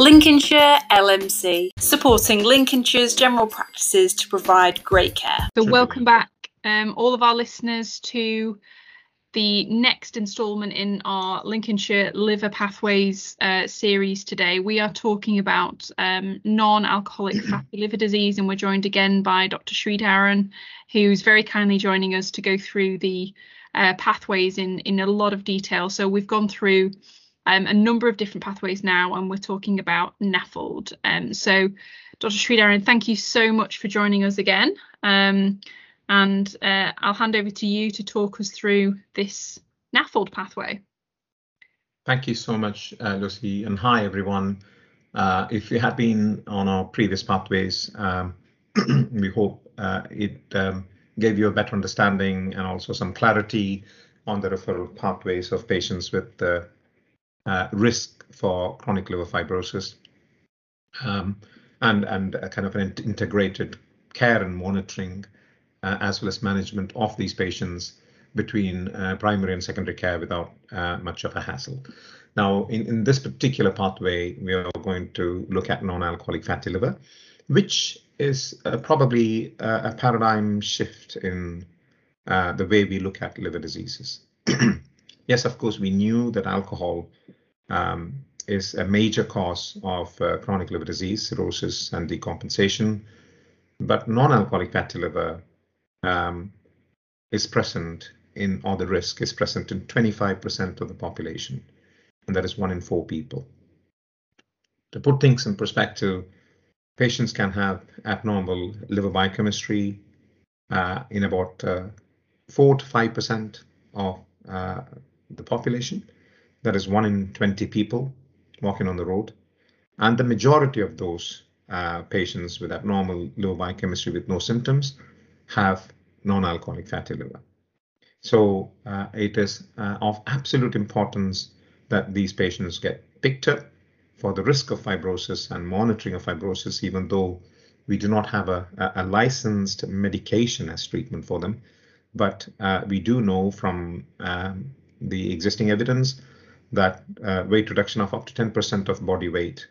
Lincolnshire LMC, supporting Lincolnshire's general practices to provide great care. So welcome back all of our listeners to the next instalment in our Lincolnshire Liver Pathways series. Today we are talking about non-alcoholic fatty liver disease, and we're joined again by Dr Sreedharan, who's very kindly joining us to go through the pathways in a lot of detail. So we've gone through a number of different pathways now, and we're talking about NAFLD. So Dr Sreedharan, thank you so much for joining us again. And I'll hand over to you to talk us through this NAFLD pathway. Thank you so much, Lucy, and hi everyone. If you have been on our previous pathways, we hope it gave you a better understanding and also some clarity on the referral pathways of patients with risk for chronic liver fibrosis, and a kind of an integrated care and monitoring, as well as management of these patients between primary and secondary care without much of a hassle. Now, in this particular pathway, we are going to look at non-alcoholic fatty liver, which is probably a paradigm shift in the way we look at liver diseases. Yes, of course, we knew that alcohol is a major cause of chronic liver disease, cirrhosis and decompensation, but non-alcoholic fatty liver is present in, or the risk is present in 25% of the population, and that is 1 in 4 people. To put things in perspective, patients can have abnormal liver biochemistry in about 4 to 5% of the population. That is 1 in 20 people walking on the road, and the majority of those patients with abnormal liver biochemistry with no symptoms have non-alcoholic fatty liver. So it is of absolute importance that these patients get picked up for the risk of fibrosis and monitoring of fibrosis, even though we do not have a licensed medication as treatment for them. But we do know from the existing evidence that weight reduction of up to 10% of body weight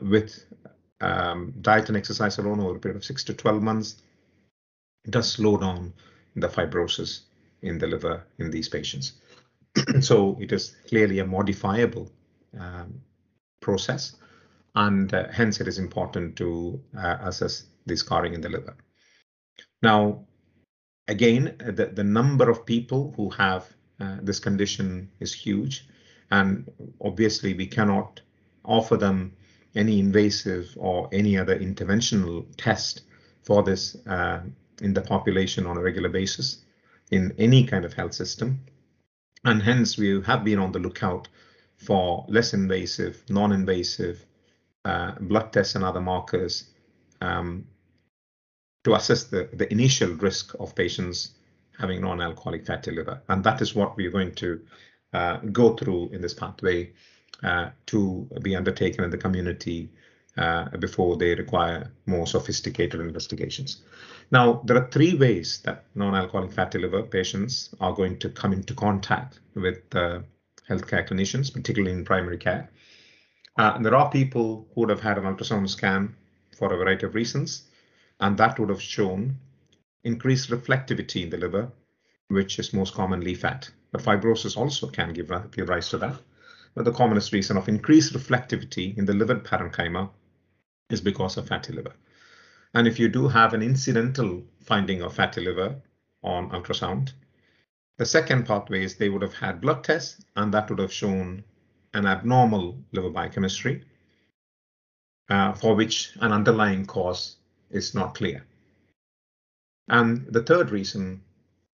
with diet and exercise alone over a period of 6 to 12 months does slow down the fibrosis in the liver in these patients. So it is clearly a modifiable process, and hence it is important to assess the scarring in the liver. Now, again, the number of people who have this condition is huge, and obviously we cannot offer them any invasive or any other interventional test for this in the population on a regular basis in any kind of health system, and hence we have been on the lookout for less invasive, non-invasive blood tests and other markers to assess the initial risk of patients having non-alcoholic fatty liver, and that is what we're going to go through in this pathway to be undertaken in the community before they require more sophisticated investigations. Now, there are 3 ways that non-alcoholic fatty liver patients are going to come into contact with healthcare clinicians, particularly in primary care. And there are people who would have had an ultrasound scan for a variety of reasons, and that would have shown increased reflectivity in the liver, which is most commonly fat. But fibrosis also can give rise to that. But the commonest reason of increased reflectivity in the liver parenchyma is because of fatty liver. And if you do have an incidental finding of fatty liver on ultrasound, the second pathway is they would have had blood tests, and that would have shown an abnormal liver biochemistry for which an underlying cause is not clear. And the third reason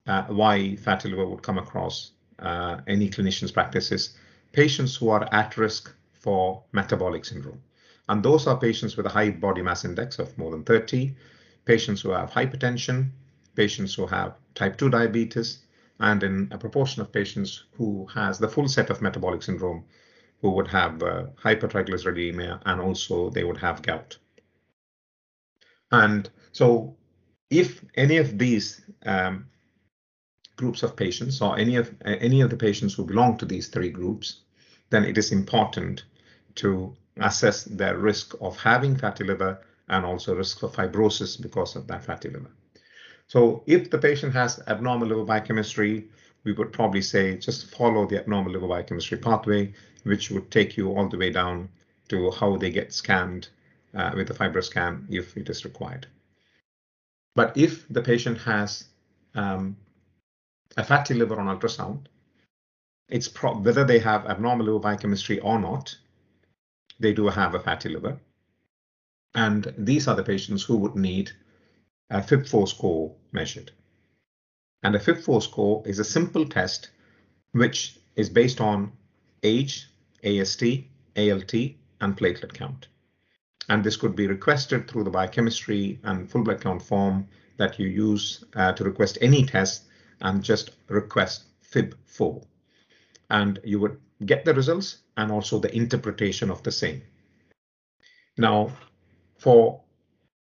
why fatty liver would come across any clinician's practice is patients who are at risk for metabolic syndrome. And those are patients with a high body mass index of more than 30, patients who have hypertension, patients who have type 2 diabetes, and in a proportion of patients who has the full set of metabolic syndrome, who would have hypertriglyceridemia, and also they would have gout. And so if any of these groups of patients, or any of the patients who belong to these 3 groups, then it is important to assess their risk of having fatty liver and also risk of fibrosis because of that fatty liver. So if the patient has abnormal liver biochemistry, we would probably say just follow the abnormal liver biochemistry pathway, which would take you all the way down to how they get scanned with the FibroScan if it is required. But if the patient has a fatty liver on ultrasound, it's whether they have abnormal liver biochemistry or not, they do have a fatty liver. And these are the patients who would need a FIB-4 score measured. And a FIB-4 score is a simple test which is based on age, AST, ALT, and platelet count. And this could be requested through the biochemistry and full blood count form that you use to request any test, and just request FIB-4. And you would get the results and also the interpretation of the same. Now, for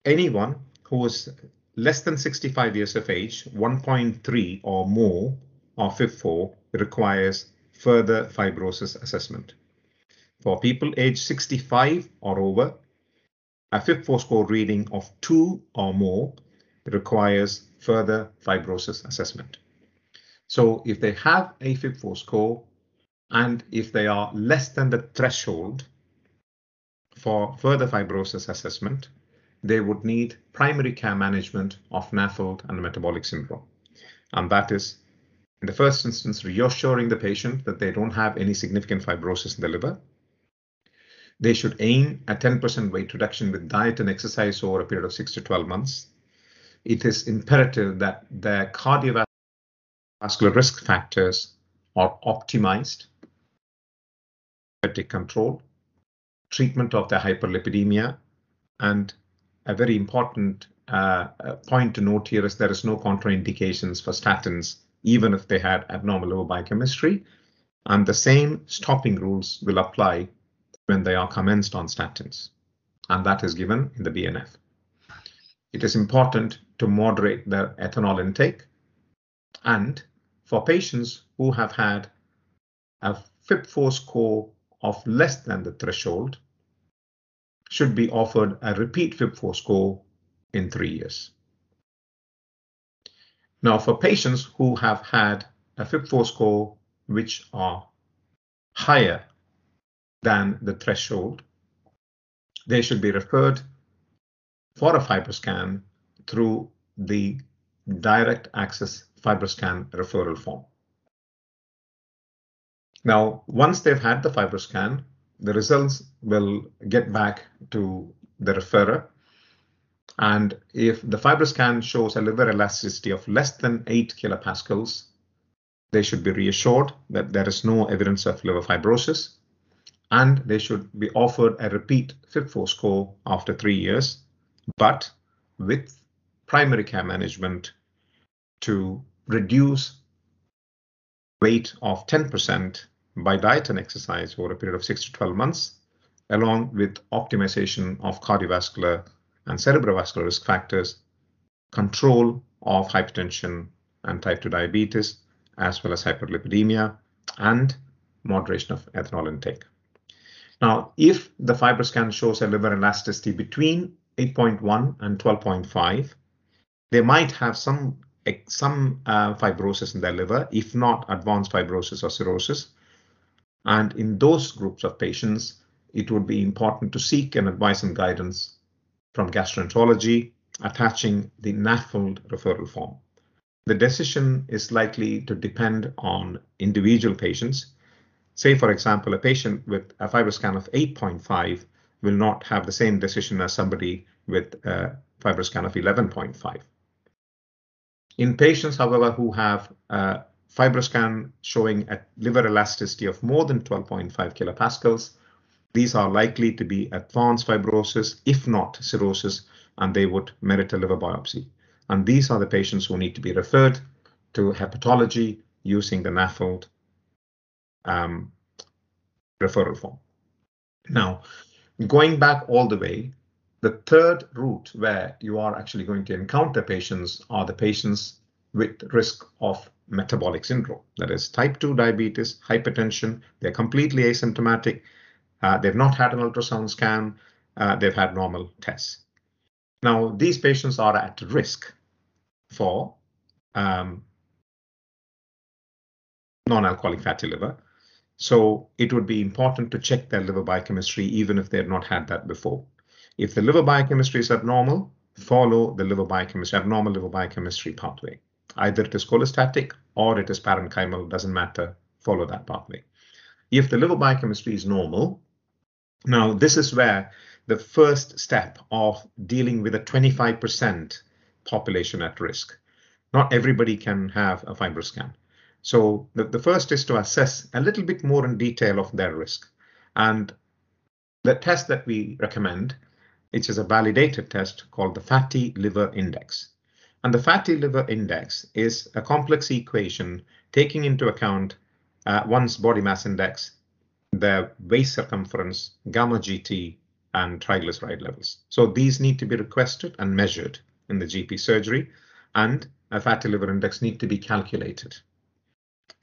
anyone who is less than 65 years of age, 1.3 or more of FIB-4 requires further fibrosis assessment. For people aged 65 or over, a FIB-4 score reading of 2 or more requires further fibrosis assessment. So if they have a FIB-4 score and if they are less than the threshold for further fibrosis assessment, they would need primary care management of NAFLD and metabolic syndrome. And that is, in the first instance, reassuring the patient that they don't have any significant fibrosis in the liver. They should aim at 10% weight reduction with diet and exercise over a period of 6 to 12 months. It is imperative that their cardiovascular risk factors are optimized, diabetic control, treatment of their hyperlipidemia, and a very important point to note here is there is no contraindications for statins, even if they had abnormal liver biochemistry, and the same stopping rules will apply when they are commenced on statins, and that is given in the BNF. It is important to moderate their ethanol intake, and for patients who have had a FIB-4 score of less than the threshold, should be offered a repeat FIB-4 score in 3 years. Now, for patients who have had a FIB-4 score which are higher than the threshold, they should be referred for a FibroScan through the direct access FibroScan referral form. Now, once they've had the FibroScan, the results will get back to the referrer. And if the FibroScan shows a liver elasticity of less than 8 kilopascals, they should be reassured that there is no evidence of liver fibrosis, and they should be offered a repeat FIB-4 score after 3 years, but with primary care management to reduce weight of 10% by diet and exercise over a period of 6 to 12 months, along with optimization of cardiovascular and cerebrovascular risk factors, control of hypertension and type 2 diabetes, as well as hyperlipidemia, and moderation of ethanol intake. Now, if the FibroScan shows a liver elasticity between 8.1 and 12.5, they might have some fibrosis in their liver, if not advanced fibrosis or cirrhosis. And in those groups of patients, it would be important to seek an advice and guidance from gastroenterology attaching the NAFLD referral form. The decision is likely to depend on individual patients. Say, for example, a patient with a FibroScan of 8.5 will not have the same decision as somebody with a FibroScan of 11.5. In patients, however, who have FibroScan showing a liver elasticity of more than 12.5 kilopascals, these are likely to be advanced fibrosis, if not cirrhosis, and they would merit a liver biopsy. And these are the patients who need to be referred to hepatology using the NAFLD referral form. Now, going back all the way, the third route where you are actually going to encounter patients are the patients with risk of metabolic syndrome, that is type 2 diabetes, hypertension. They're completely asymptomatic, They've not had an ultrasound scan. They've had normal tests. Now, these patients are at risk for non-alcoholic fatty liver. So it would be important to check their liver biochemistry, even if they have not had that before. If the liver biochemistry is abnormal, follow the liver biochemistry, abnormal liver biochemistry pathway. Either it is cholestatic or it is parenchymal, doesn't matter, follow that pathway. If the liver biochemistry is normal, now this is where the first step of dealing with a 25% population at risk. Not everybody can have a FibroScan. So the first is to assess a little bit more in detail of their risk. And the test that we recommend, which is a validated test called the fatty liver index. And the fatty liver index is a complex equation taking into account one's body mass index, their waist circumference, gamma GT, and triglyceride levels. So these need to be requested and measured in the GP surgery, and a fatty liver index need to be calculated.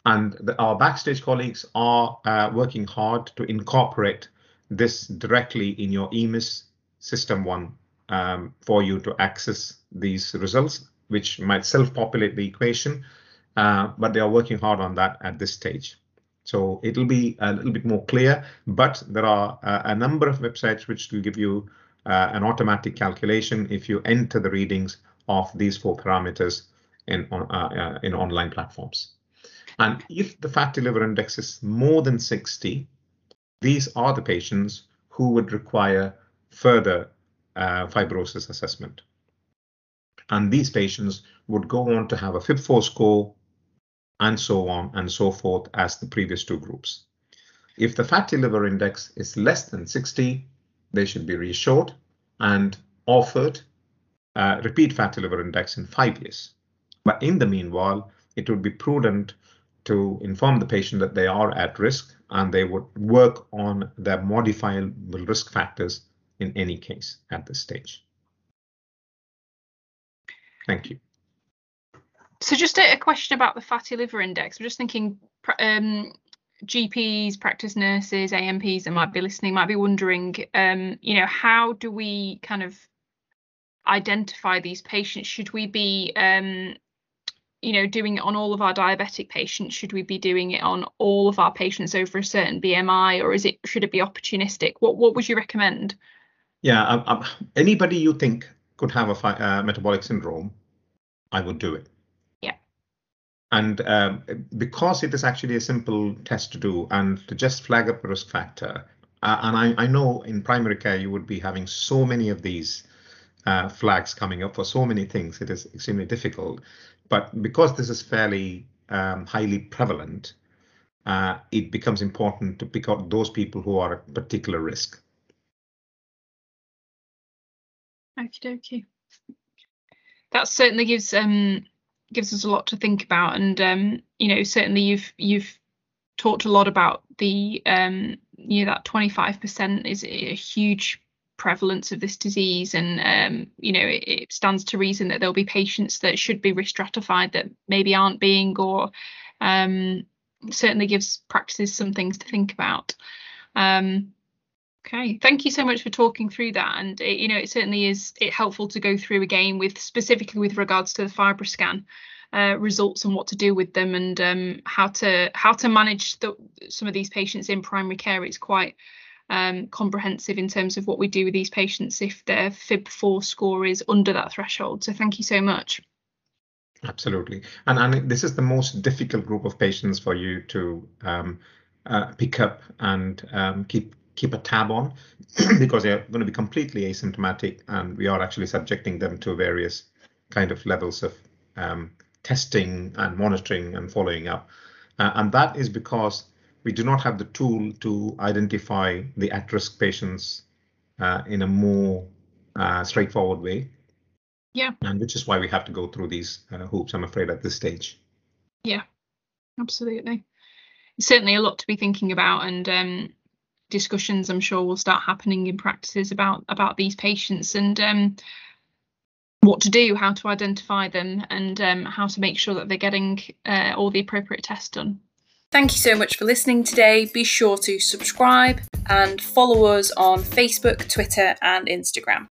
And our backstage colleagues are working hard to incorporate this directly in your EMIS system one for you to access these results, which might self-populate the equation, but they are working hard on that at this stage. So it'll be a little bit more clear, but there are a number of websites which will give you an automatic calculation if you enter the readings of these four parameters in online platforms. And if the fatty liver index is more than 60, these are the patients who would require further fibrosis assessment. And these patients would go on to have a FIB-4 score and so on and so forth as the previous two groups. If the fatty liver index is less than 60, they should be reassured and offered repeat fatty liver index in 5 years. But in the meanwhile, it would be prudent to inform the patient that they are at risk and they would work on their modifiable risk factors in any case at this stage. Thank you. So just a question about the fatty liver index. I'm just thinking GPs, practice nurses, AMPs that might be listening might be wondering, you know, how do we kind of identify these patients? Should we be you know, doing it on all of our diabetic patients? Should we be doing it on all of our patients over a certain BMI, or is it, should it be opportunistic? What would you recommend? Yeah, anybody you think could have a metabolic syndrome, I would do it. Yeah. And because it is actually a simple test to do and to just flag up a risk factor. And I know in primary care, you would be having so many of these flags coming up for so many things. It is extremely difficult. But because this is fairly highly prevalent, it becomes important to pick out those people who are at particular risk. Okie dokie. That certainly gives gives us a lot to think about, and you know, certainly you've talked a lot about the you know, that 25% is a huge prevalence of this disease, and you know, it stands to reason that there'll be patients that should be risk stratified that maybe aren't being, or certainly gives practices some things to think about. Okay, thank you so much for talking through that, and it, you know, it certainly is helpful to go through again with specifically with regards to the FibroScan results and what to do with them, and how to manage some of these patients in primary care. It's quite comprehensive in terms of what we do with these patients if their FIB-4 score is under that threshold. So thank you so much. Absolutely. And this is the most difficult group of patients for you to pick up and keep a tab on, because they're going to be completely asymptomatic, and we are actually subjecting them to various kind of levels of testing and monitoring and following up. And that is because we do not have the tool to identify the at-risk patients in a more straightforward way. Yeah. And which is why we have to go through these hoops, I'm afraid, at this stage. Yeah, absolutely. It's certainly a lot to be thinking about, and discussions, I'm sure, will start happening in practices about these patients and what to do, how to identify them, and how to make sure that they're getting all the appropriate tests done. Thank you so much for listening today. Be sure to subscribe and follow us on Facebook, Twitter and Instagram.